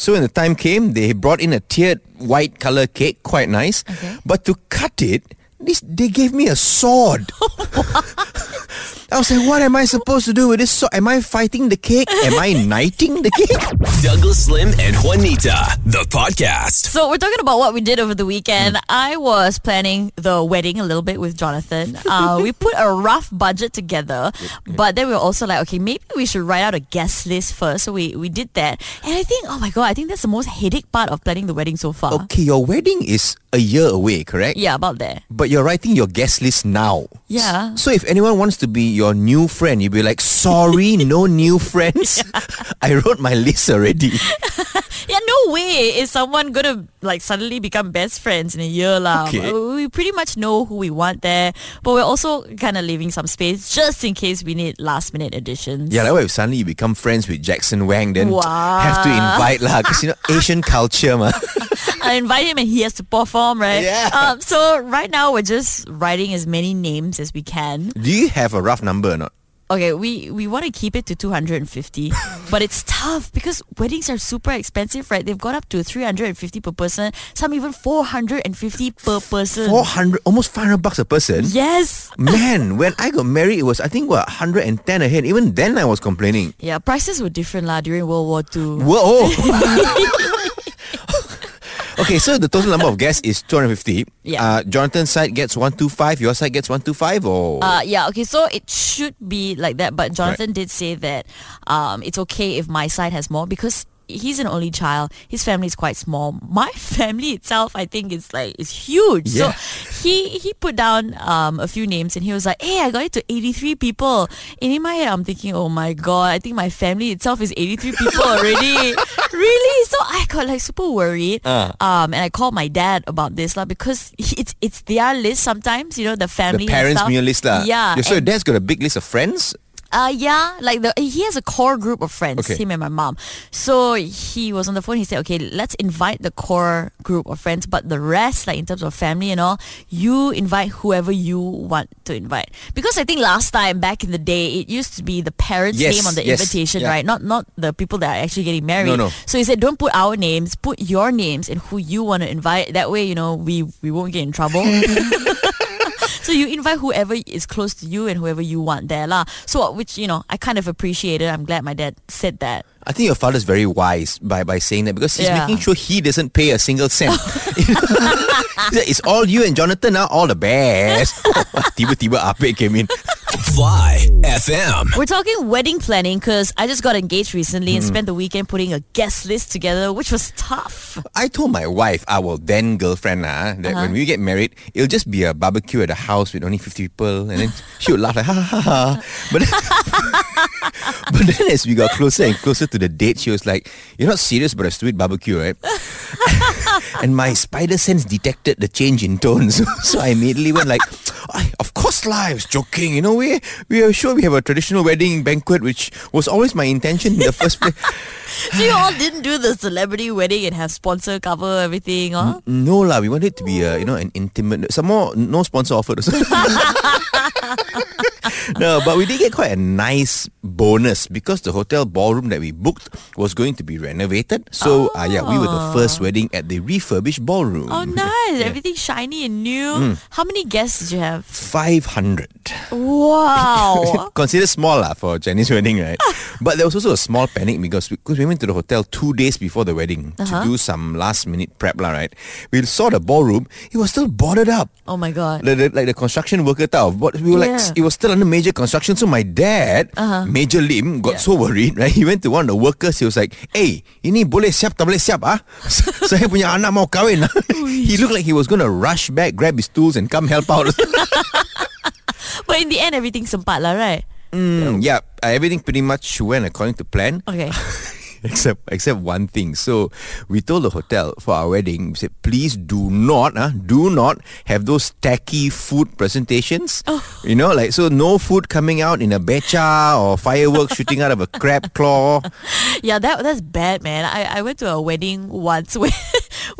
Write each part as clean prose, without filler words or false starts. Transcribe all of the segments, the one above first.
So when the time came, they brought in a tiered white colour cake, quite nice. Okay. But to cut it, they gave me a sword. I was like, what am I supposed to do with this sword? Am I fighting the cake? Am I knighting the cake? Douglas Lim and Juanita, the podcast. So we're talking about what we did over the weekend. I was planning the wedding a little bit with Jonathan. We put a rough budget together, but then we were also like, okay, maybe we should write out a guest list first. So we did that. And I think, oh my God, I think that's the most headache part of planning the wedding so far. Okay, your wedding is a year away, correct? Yeah, about there. But you're writing your guest list now. Yeah. So if anyone wants to be your new friend, you'd be like, sorry, no new friends. Yeah. I wrote my list already. Yeah, no way is someone gonna like suddenly become best friends in a year lah. Okay. We pretty much know who we want there, but we're also kind of leaving some space just in case we need last minute additions. Yeah, that way if suddenly you become friends with Jackson Wang, then have to invite lah, because you know Asian culture ma. I invite him and he has to perform, right? Yeah. So right now we're just writing as many names as we can. Do you have a rough number or not? Okay, we want to keep it to 250, but it's tough because weddings are super expensive, right? They've gone up to 350 per person, some even 450 per person. 400, almost $500 a person? Yes! Man, when I got married, it was, I think, 110 a head. Even then, I was complaining. Yeah, prices were different lah during World War II. Whoa! Okay, so the total number of guests is 250. Yeah. Jonathan's side gets 125. Your side gets 125, or? Yeah, okay, so it should be like that. But Jonathan did say that it's okay if my side has more because he's an only child. His family is quite small. My family itself, I think, is huge. Yeah. So he put down a few names and he was like, hey, I got it to 83 people. And in my head, I'm thinking, oh my God, I think my family itself is 83 people already. Really? So I got like super worried. And I called my dad about this lah, because it's their list sometimes, you know, the family. The parents' meal list lah. Yeah. So your dad's got a big list of friends? Yeah, like he has a core group of friends, him and my mom. So he was on the phone, he said, okay, let's invite the core group of friends, but the rest, like in terms of family and all, you invite whoever you want to invite. Because I think last time, back in the day, it used to be the parents' name on the invitation, right? Not the people that are actually getting married. No. So he said, don't put our names, put your names and who you want to invite. That way, you know, we won't get in trouble. So you invite whoever is close to you and whoever you want there lah. So which, you know, I kind of appreciated. I'm glad my dad said that. I think your father's very wise by saying that because he's making sure he doesn't pay a single cent. It's all you and Jonathan now, all the best. Tiba-tiba Apek came in. Fly FM. We're talking wedding planning because I just got engaged recently and spent the weekend putting a guest list together, which was tough. I told my wife, our then girlfriend, that when we get married, it'll just be a barbecue at a house with only 50 people, and then she would laugh like, ha ha ha. But then as we got closer and closer to the date, she was like, you're not serious about a stupid barbecue, right? And my spider sense detected the change in tone. So I immediately went like, of course lah, I was joking. You know, we are sure we have a traditional wedding banquet, which was always my intention in the first place. So you all didn't do the celebrity wedding and have sponsor cover everything, huh? No lah, we wanted it to be an intimate. Some more, no sponsor offered. No, but we did get quite a nice bonus because the hotel ballroom that we booked was going to be renovated. So, we were the first wedding at the refurbished ballroom. Oh, nice. Yeah. Everything shiny and new. How many guests did you have? 500. Wow. Consider small for a Chinese wedding, right? But there was also a small panic because we went to the hotel 2 days before the wedding to do some last minute prep lah, right? We saw the ballroom. It was still boarded up. Oh my God. Like the construction worker type. We were like, it was still under major construction. So my dad, Major Lim, got so worried, right? He went to one of the workers. He was like, hey, ini boleh siap tak boleh siap ah? Saya punya anak mau kahwin. He looked like he was going to rush back, grab his tools and come help out. But in the end, everything sempat lah, right? Everything pretty much went according to plan. Okay. Except one thing. So we told the hotel for our wedding, we said, please do not have those tacky food presentations. You know, like, so no food coming out in a becha or fireworks shooting out of a crab claw. Yeah, that's bad, man. I went to a wedding once where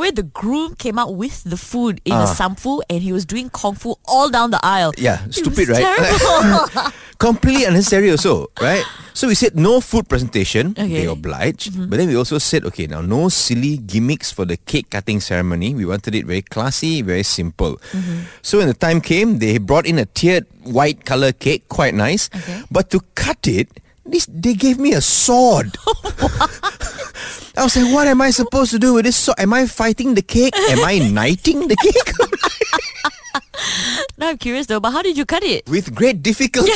where the groom came out with the food in a samfu, and he was doing kung fu all down the aisle. Yeah, stupid, right? Terrible. Completely unnecessary also, right? So we said no food presentation. Okay. They obliged. Mm-hmm. But then we also said, okay, now no silly gimmicks for the cake cutting ceremony. We wanted it very classy, very simple. Mm-hmm. So when the time came, they brought in a tiered white colour cake, quite nice. Okay. But to cut it, they gave me a sword. I was like, what am I supposed to do with this sword? Am I fighting the cake? Am I knighting the cake? Now I'm curious though, but how did you cut it? With great difficulty.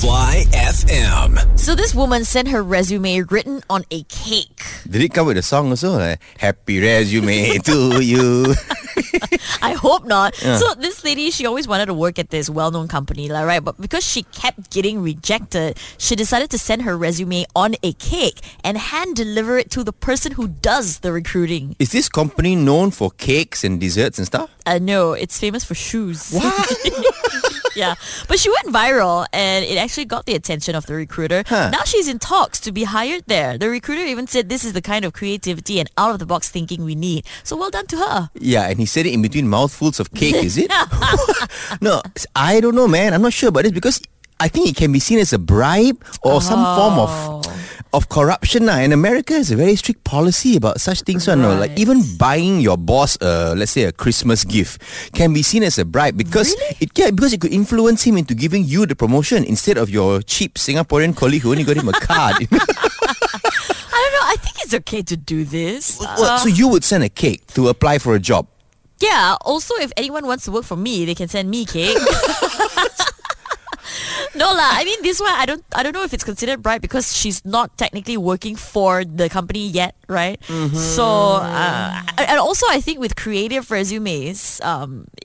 Fly FM. So this woman sent her resume written on a cake. Did it come with a song also? Like, happy resume to you. I hope not. So this lady, she always wanted to work at this well-known company, right? But because she kept getting rejected, she decided to send her resume on a cake and hand deliver it to the person who does the recruiting. Is this company known for cakes and desserts and stuff? No, it's famous for shoes. What? Yeah, but she went viral and it actually got the attention of the recruiter. Now she's in talks to be hired there. The recruiter even said this is the kind of creativity and out-of-the-box thinking we need. So well done to her. Yeah, and he said it in between mouthfuls of cake, is it? No, I don't know, man. I'm not sure about this because I think it can be seen as a bribe or some form of corruption. And America has a very strict policy about such things. Right. So, like even buying your boss, let's say a Christmas gift, can be seen as a bribe because it could influence him into giving you the promotion instead of your cheap Singaporean colleague who only got him a card. I don't know. I think it's okay to do this. Well, so you would send a cake to apply for a job? Yeah. Also, if anyone wants to work for me, they can send me cake. No lah, I mean this one I don't know if it's considered bribe because she's not technically working for the company yet, right? Mm-hmm. So and also I think with creative resumes,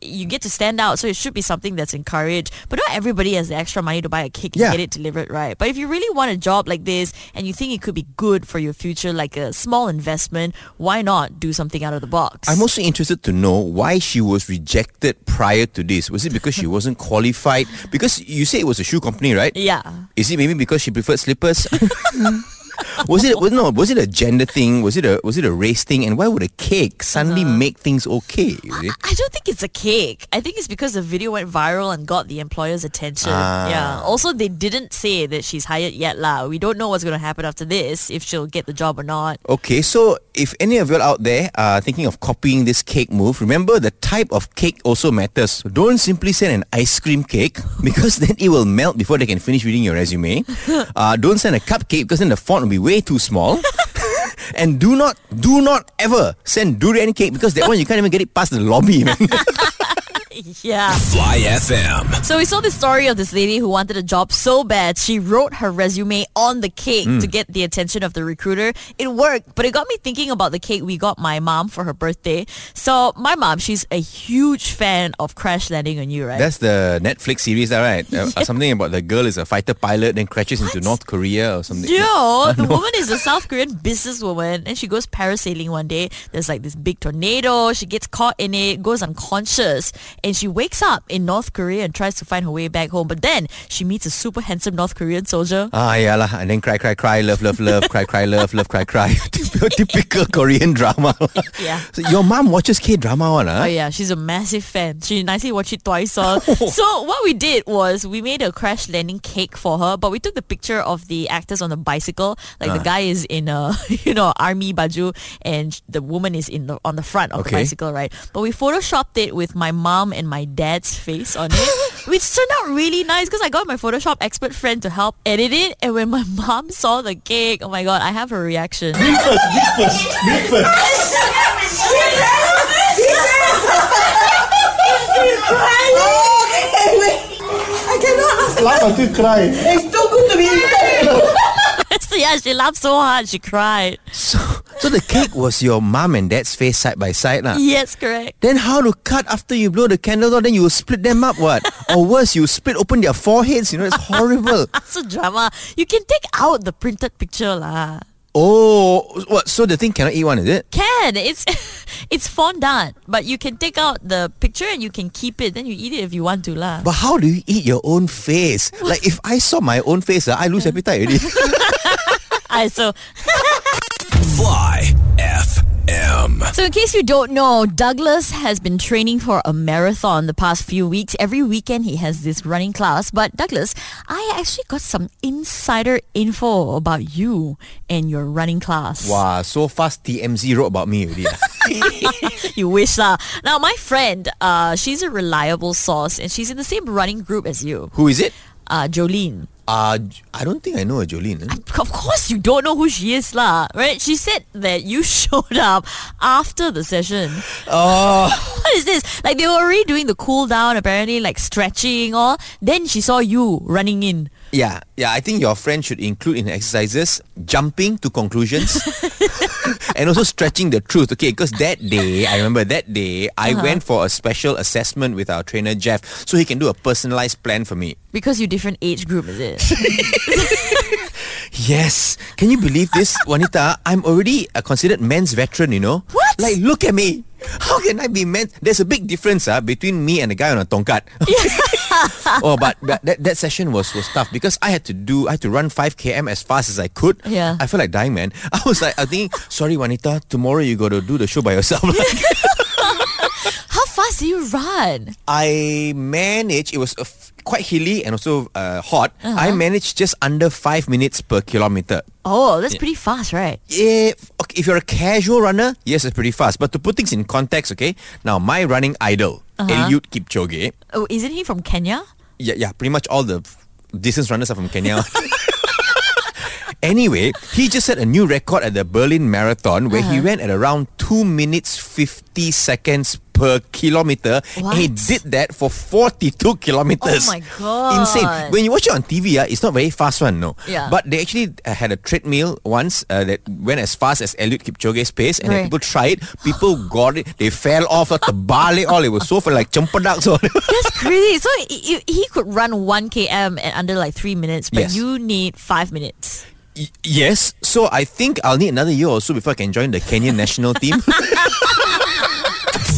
you get to stand out, so it should be something that's encouraged. But not everybody has the extra money to buy a cake and get it delivered, right? But if you really want a job like this and you think it could be good for your future, like a small investment, why not do something out of the box? I'm also interested to know why she was rejected prior to this. Was it because she wasn't qualified? Because you say it was a shoe company, right? Yeah. Is it maybe because she preferred slippers? Was it a gender thing? Was it a race thing? And why would a cake suddenly make things okay? I don't think it's a cake. I think it's because the video went viral and got the employer's attention. Yeah. Also, they didn't say that she's hired yet, lah. We don't know what's going to happen after this, if she'll get the job or not. Okay, so if any of you out there are thinking of copying this cake move, remember the type of cake also matters. Don't simply send an ice cream cake because then it will melt before they can finish reading your resume. Don't send a cupcake because then the font will be way too small. And do not ever send durian cake because that one you can't even get it past the lobby, man. Yeah. Fly FM. So we saw the story of this lady who wanted a job so bad she wrote her resume on the cake to get the attention of the recruiter. It worked, but it got me thinking about the cake we got my mom for her birthday. So my mom, she's a huge fan of Crash Landing on You, right? That's the Netflix series, right? Something about the girl is a fighter pilot, then crashes into North Korea or something. No, the woman is a South Korean businesswoman and she goes parasailing one day. There's like this big tornado. She gets caught in it, goes unconscious. And she wakes up in North Korea and tries to find her way back home. But then she meets a super handsome North Korean soldier. And then cry, cry, cry, love, love, love, cry, cry, love, love, cry, cry. Typical Korean drama. Yeah. So your mom watches K-drama one, huh? Oh yeah, she's a massive fan. She nicely watched it twice. So what we did was we made a Crash Landing cake for her, but we took the picture of the actors on the bicycle. Like the guy is in a army baju and the woman is on the front of the bicycle, right? But we photoshopped it with my mom and my dad's face on it, which turned out really nice because I got my Photoshop expert friend to help edit it. And when my mom saw the cake, oh my god, I have her reaction. I cannot laugh until cry. It's too good to be. So yeah, she laughed so hard, she cried. So the cake was your mum and dad's face side by side, lah. Yes, correct. Then how to cut after you blow the candles out? Then you will split them up, what? Or worse, you split open their foreheads. It's horrible. So drama. You can take out the printed picture, lah. Oh, what? So the thing cannot eat one, is it? Can. It's fondant, but you can take out the picture and you can keep it. Then you eat it if you want to, lah. But how do you eat your own face? Like if I saw my own face, I lose appetite already. I so. Fly FM. So in case you don't know, Douglas has been training for a marathon the past few weeks. Every weekend he has this running class. But Douglas, I actually got some insider info about you and your running class. Wow, so fast TMZ wrote about me already. You wish lah. Now my friend, she's a reliable source and she's in the same running group as you. Who is it? Jolene. I don't think I know a Jolene. Of course you don't know who she is lah, right? She said that you showed up after the session. Oh. What is this? Like they were already doing the cool down apparently, like stretching all. Then she saw you running in. Yeah, I think your friend should include in exercises jumping to conclusions and also stretching the truth. Okay, because I remember that day, I went for a special assessment with our trainer Jeff so he can do a personalized plan for me. Because you're different age group, is it? Yes. Can you believe this, Juanita? I'm already a considered men's veteran, you know? What? Like, look at me. How can I be men? There's a big difference between me and a guy on a tongkat. Yeah. Oh, but that session was tough because I had to run 5 km as fast as I could. Yeah. I felt like dying, man. I was thinking, sorry, Juanita, tomorrow you got to do the show by yourself. How fast do you run? I managed, it was quite hilly and also hot. Uh-huh. I managed just under 5 minutes per kilometer. Oh, that's pretty fast, right? If you're a casual runner, yes, it's pretty fast. But to put things in context, okay? Now, my running idol, Eliud Kipchoge. Oh, isn't he from Kenya? Yeah, pretty much all the distance runners are from Kenya. Anyway, he just set a new record at the Berlin Marathon where he ran at around 2 minutes 50 seconds per kilometer. What? And he did that for 42 kilometers. Oh my god. Insane. When you watch it on TV, it's not very fast one, no. Yeah. But they actually had a treadmill once that went as fast as Eliud Kipchoge's pace and people tried it. People got it. They fell off like the barley all. It was so fun, like chempadaks all. That's crazy. So he could run 1 km at under like 3 minutes but you need 5 minutes. Yes, so I think I'll need another year or so before I can join the Kenyan national team.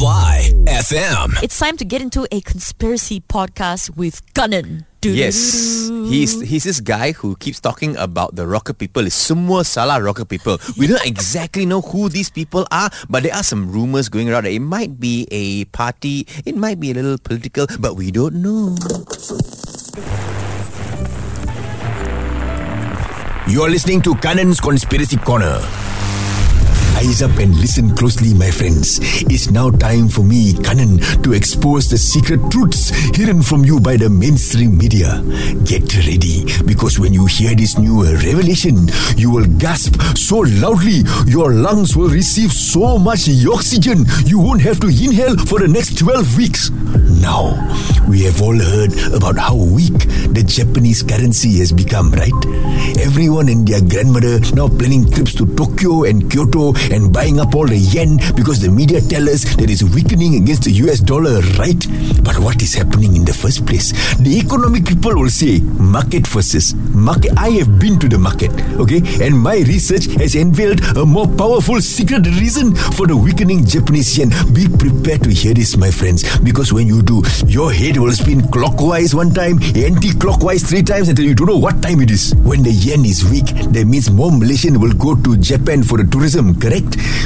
Fly FM. It's time to get into a conspiracy podcast with Kanan. Yes, he's this guy who keeps talking about the rocker people. It's semua salah rocker people. We don't exactly know who these people are, but there are some rumors going around that it might be a party, it might be a little political, but we don't know. You're listening to Kanan's Conspiracy Corner. Eyes up and listen closely, my friends. It's now time for me, Kanan, to expose the secret truths hidden from you by the mainstream media. Get ready, because when you hear this new revelation, you will gasp so loudly, your lungs will receive so much oxygen, you won't have to inhale for the next 12 weeks. Now, we have all heard about how weak the Japanese currency has become, right? Everyone and their grandmother now planning trips to Tokyo and Kyoto and buying up all the yen because the media tell us that it's weakening against the US dollar, right? But what is happening in the first place? The economic people will say market versus market. I have been to the market, okay? And my research has unveiled a more powerful secret reason for the weakening Japanese yen. Be prepared to hear this, my friends, because when you do, your head will spin clockwise one time, anti-clockwise 3 times until you don't know what time it is. When the yen is weak, that means more Malaysian will go to Japan for the tourism, correct?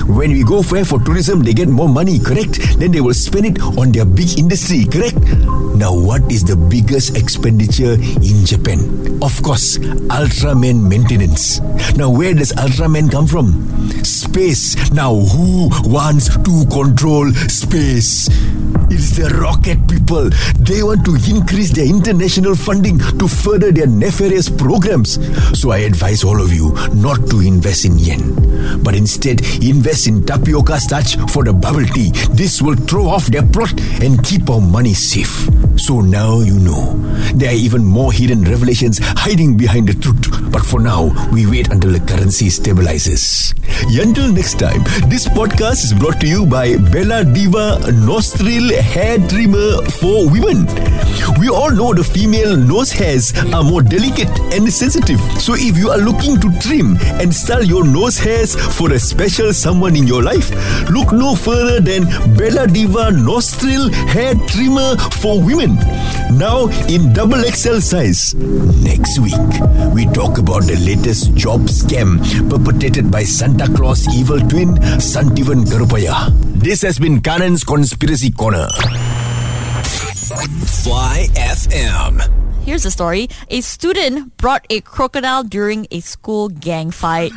When we go for tourism, they get more money, correct? Then they will spend it on their big industry, correct? Now, what is the biggest expenditure in Japan? Of course, Ultraman maintenance. Now, where does Ultraman come from? Space. Now, who wants to control space? It's the rocket people. They want to increase their international funding to further their nefarious programs. So I advise all of you not to invest in yen, but instead invest in tapioca starch for the bubble tea. This will throw off their plot and keep our money safe. So now you know. There are even more hidden revelations hiding behind the truth. But for now, we wait until the currency stabilizes. Until next time, this podcast is brought to you by Bella Diva Nostril Hair Trimmer for Women. We all know the female nose hairs are more delicate and sensitive. So if you are looking to trim and style your nose hairs for a special someone in your life, look no further than Bella Diva Nostril Hair Trimmer for Women. Now in double XL size. Next week, we talk about the latest job scam perpetrated by Santa Claus evil twin Santivan Garupaya. This has been Kanan's Conspiracy Corner. Fly FM. Here's the story. A student brought a crocodile during a school gang fight.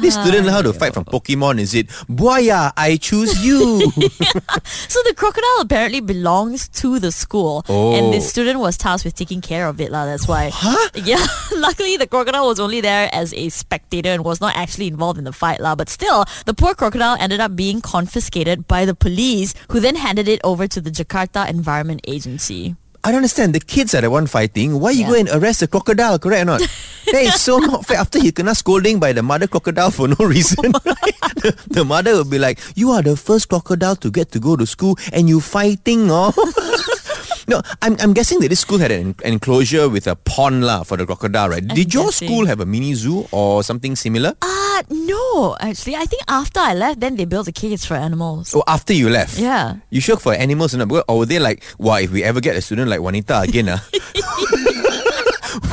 This student learned how to fight from Pokemon, is it? Buaya, I choose you. So the crocodile apparently belongs to the school. Oh. And the student was tasked with taking care of it. That's why. Huh? Yeah. Luckily, the crocodile was only there as a spectator and was not actually involved in the fight. But still, the poor crocodile ended up being confiscated by the police, who then handed it over to the Jakarta Environment Agency. I don't understand. The kids are the one fighting. Why you go and arrest the crocodile, correct or not? That is so not fair. After you kena scolding by the mother crocodile for no reason, right? The mother will be like, you are the first crocodile to get to go to school and you fighting, oh. No, I'm guessing that this school had an enclosure with a pond for the crocodile, right? Did your school have a mini zoo or something similar? No, actually. I think after I left, then they built a cage for animals. Oh, after you left? Yeah. You sure for animals? Or were they like, wow, if we ever get a student like Juanita again,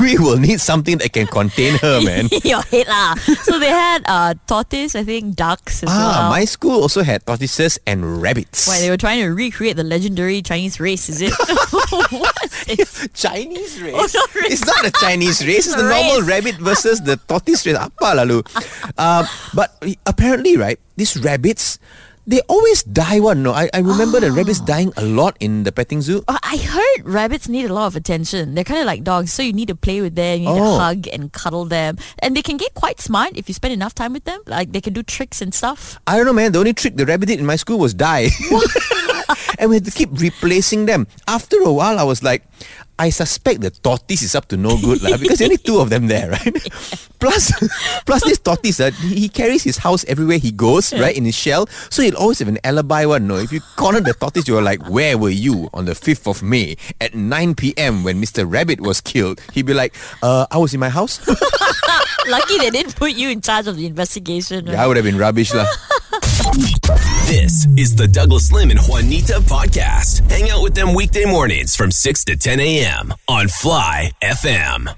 we will need something that can contain her, man. Your head lah. So they had tortoise, I think, ducks as well. My school also had tortoises and rabbits. Why, they were trying to recreate the legendary Chinese race, is it? What is this? Chinese race? Oh, not race? It's not a Chinese race. It's the normal rabbit versus the tortoise race. Apa lalu? But apparently, right, these rabbits, they always die one. No, I remember the rabbits dying a lot in the petting zoo. I heard rabbits need a lot of attention. They're kind of like dogs, so you need to play with them, you need to hug and cuddle them. And they can get quite smart if you spend enough time with them. Like, they can do tricks and stuff. I don't know, man. The only trick the rabbit did in my school was die. And we had to keep replacing them. After a while, I was like, I suspect the tortoise is up to no good because there are only two of them there, right? Plus this tortoise, he carries his house everywhere he goes, right, in his shell. So he'll always have an alibi one. No, if you cornered the tortoise, you were like, where were you on the 5th of May at 9 p.m. when Mr. Rabbit was killed? He'd be like, I was in my house. Lucky they didn't put you in charge of the investigation. Right? Yeah, I would have been rubbish lah. This is the Douglas Lim and Juanita podcast. Hang out with them weekday mornings from 6 to 10 a.m. on Fly FM.